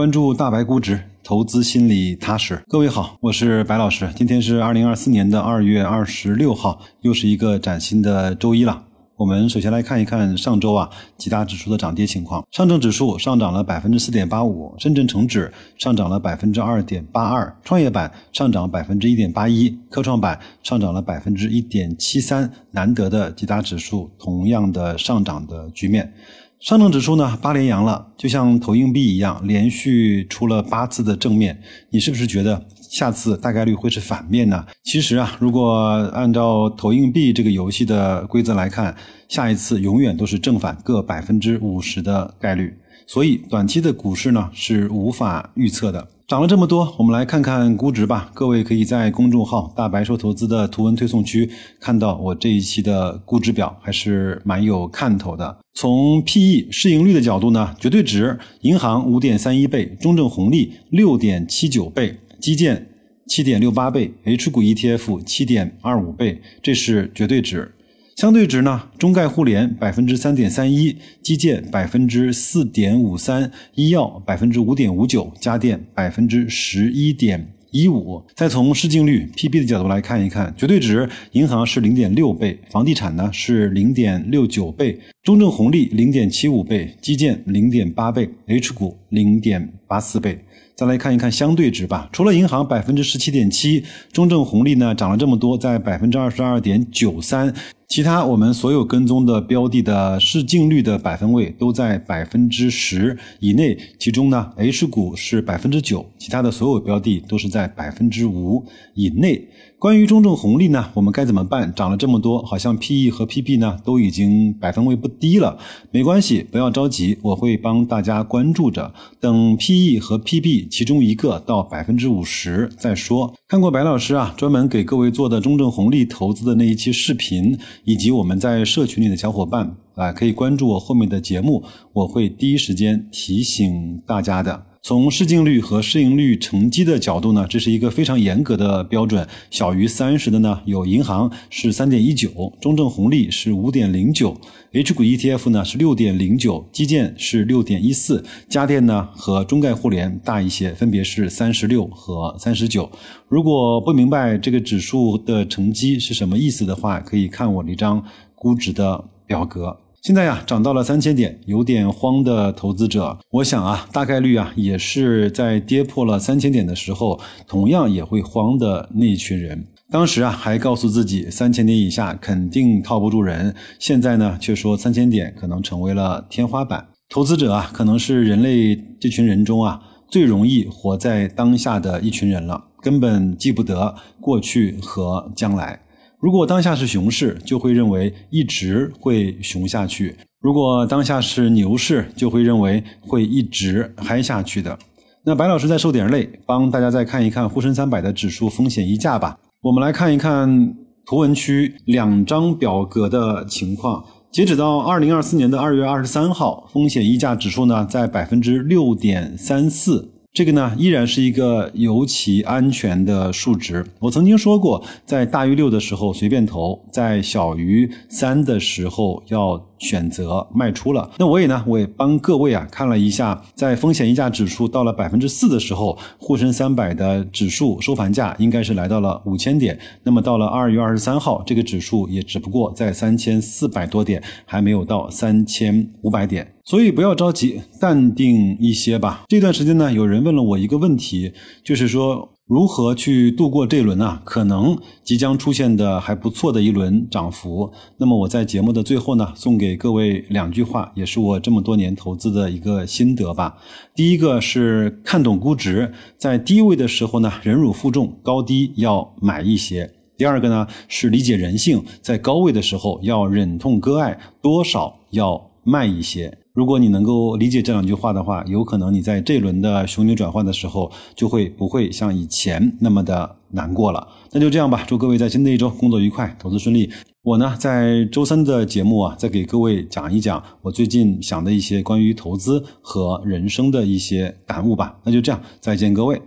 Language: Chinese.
关注大白估值，投资心里踏实。各位好，我是白老师，今天是2024年的2月26号，又是一个崭新的周一了。我们首先来看一看上周几大指数的涨跌情况。上证指数上涨了 4.85%, 深圳成指上涨了 2.82%, 创业板上涨 1.81%, 科创板上涨了 1.73%, 难得的几大指数同样的上涨的局面。上证指数呢8连阳了，就像投硬币一样，连续出了8次的正面。你是不是觉得下次大概率会是反面呢？其实如果按照投硬币这个游戏的规则来看，下一次永远都是正反各 50% 的概率。所以短期的股市呢是无法预测的。涨了这么多，我们来看看估值吧。各位可以在公众号大白说投资的图文推送区看到我这一期的估值表，还是蛮有看头的。从 PE 市盈率的角度呢，绝对值银行 5.31 倍，中证红利 6.79 倍，基建 7.68 倍， H 股 ETF 7.25 倍，这是绝对值。相对值呢，中概互联 3.31%, 基建 4.53%, 医药 5.59%, 家电 11.15%。再从市净率 PB 的角度来看一看，绝对值银行是 0.6 倍，房地产呢是 0.69 倍，中证红利 0.75 倍，基建 0.8 倍， H 股 0.84 倍。再来看一看相对值吧，除了银行 17.7%, 中证红利呢涨了这么多，在 22.93%, 其他我们所有跟踪的标的的市净率的百分位都在 10% 以内，其中呢 H 股是 9%, 其他的所有标的都是在 5% 以内。关于中证红利呢，我们该怎么办？涨了这么多，好像 PE 和 PB 呢都已经百分位不低了。没关系，不要着急，我会帮大家关注着，等 PE 和 PB 其中一个到 50% 再说。看过白老师专门给各位做的中证红利投资的那一期视频，以及我们在社群里的小伙伴可以关注我后面的节目，我会第一时间提醒大家的。从市净率和市盈率乘积的角度呢，这是一个非常严格的标准，小于30的呢有银行是 3.19, 中证红利是 5.09, H 股 ETF 呢是 6.09, 基建是 6.14, 家电呢和中概互联大一些，分别是36和39。如果不明白这个指数的乘积是什么意思的话，可以看我那张估值的表格。现在涨到了3000点，有点慌的投资者，我想大概率也是在跌破了3000点的时候，同样也会慌的那一群人。当时还告诉自己3000点以下肯定套不住人，现在呢却说3000点可能成为了天花板。投资者可能是人类这群人中最容易活在当下的一群人了，根本记不得过去和将来。如果当下是熊市，就会认为一直会熊下去；如果当下是牛市，就会认为会一直嗨下去的。那白老师再受点累，帮大家再看一看沪深300的指数风险溢价吧。我们来看一看图文区两张表格的情况。截止到2024年的2月23号，风险溢价指数呢在 6.34%。这个呢依然是一个尤其安全的数值。我曾经说过，在大于6的时候随便投，在小于3的时候要选择卖出了。那我也帮各位看了一下，在风险溢价指数到了 4% 的时候，沪深300的指数收盘价应该是来到了5000点。那么到了2月23号，这个指数也只不过在3400多点，还没有到3500点。所以不要着急，淡定一些吧。这段时间呢，有人问了我一个问题，就是说如何去度过这轮可能即将出现的还不错的一轮涨幅。那么我在节目的最后呢，送给各位两句话，也是我这么多年投资的一个心得吧。第一个是看懂估值，在低位的时候呢，忍辱负重，高低要买一些。第二个呢是理解人性，在高位的时候要忍痛割爱，多少要卖一些。如果你能够理解这两句话的话，有可能你在这轮的熊牛转换的时候，就会不会像以前那么的难过了。那就这样吧，祝各位在新的一周工作愉快，投资顺利。我呢在周三的节目再给各位讲一讲我最近想的一些关于投资和人生的一些感悟吧。那就这样，再见各位。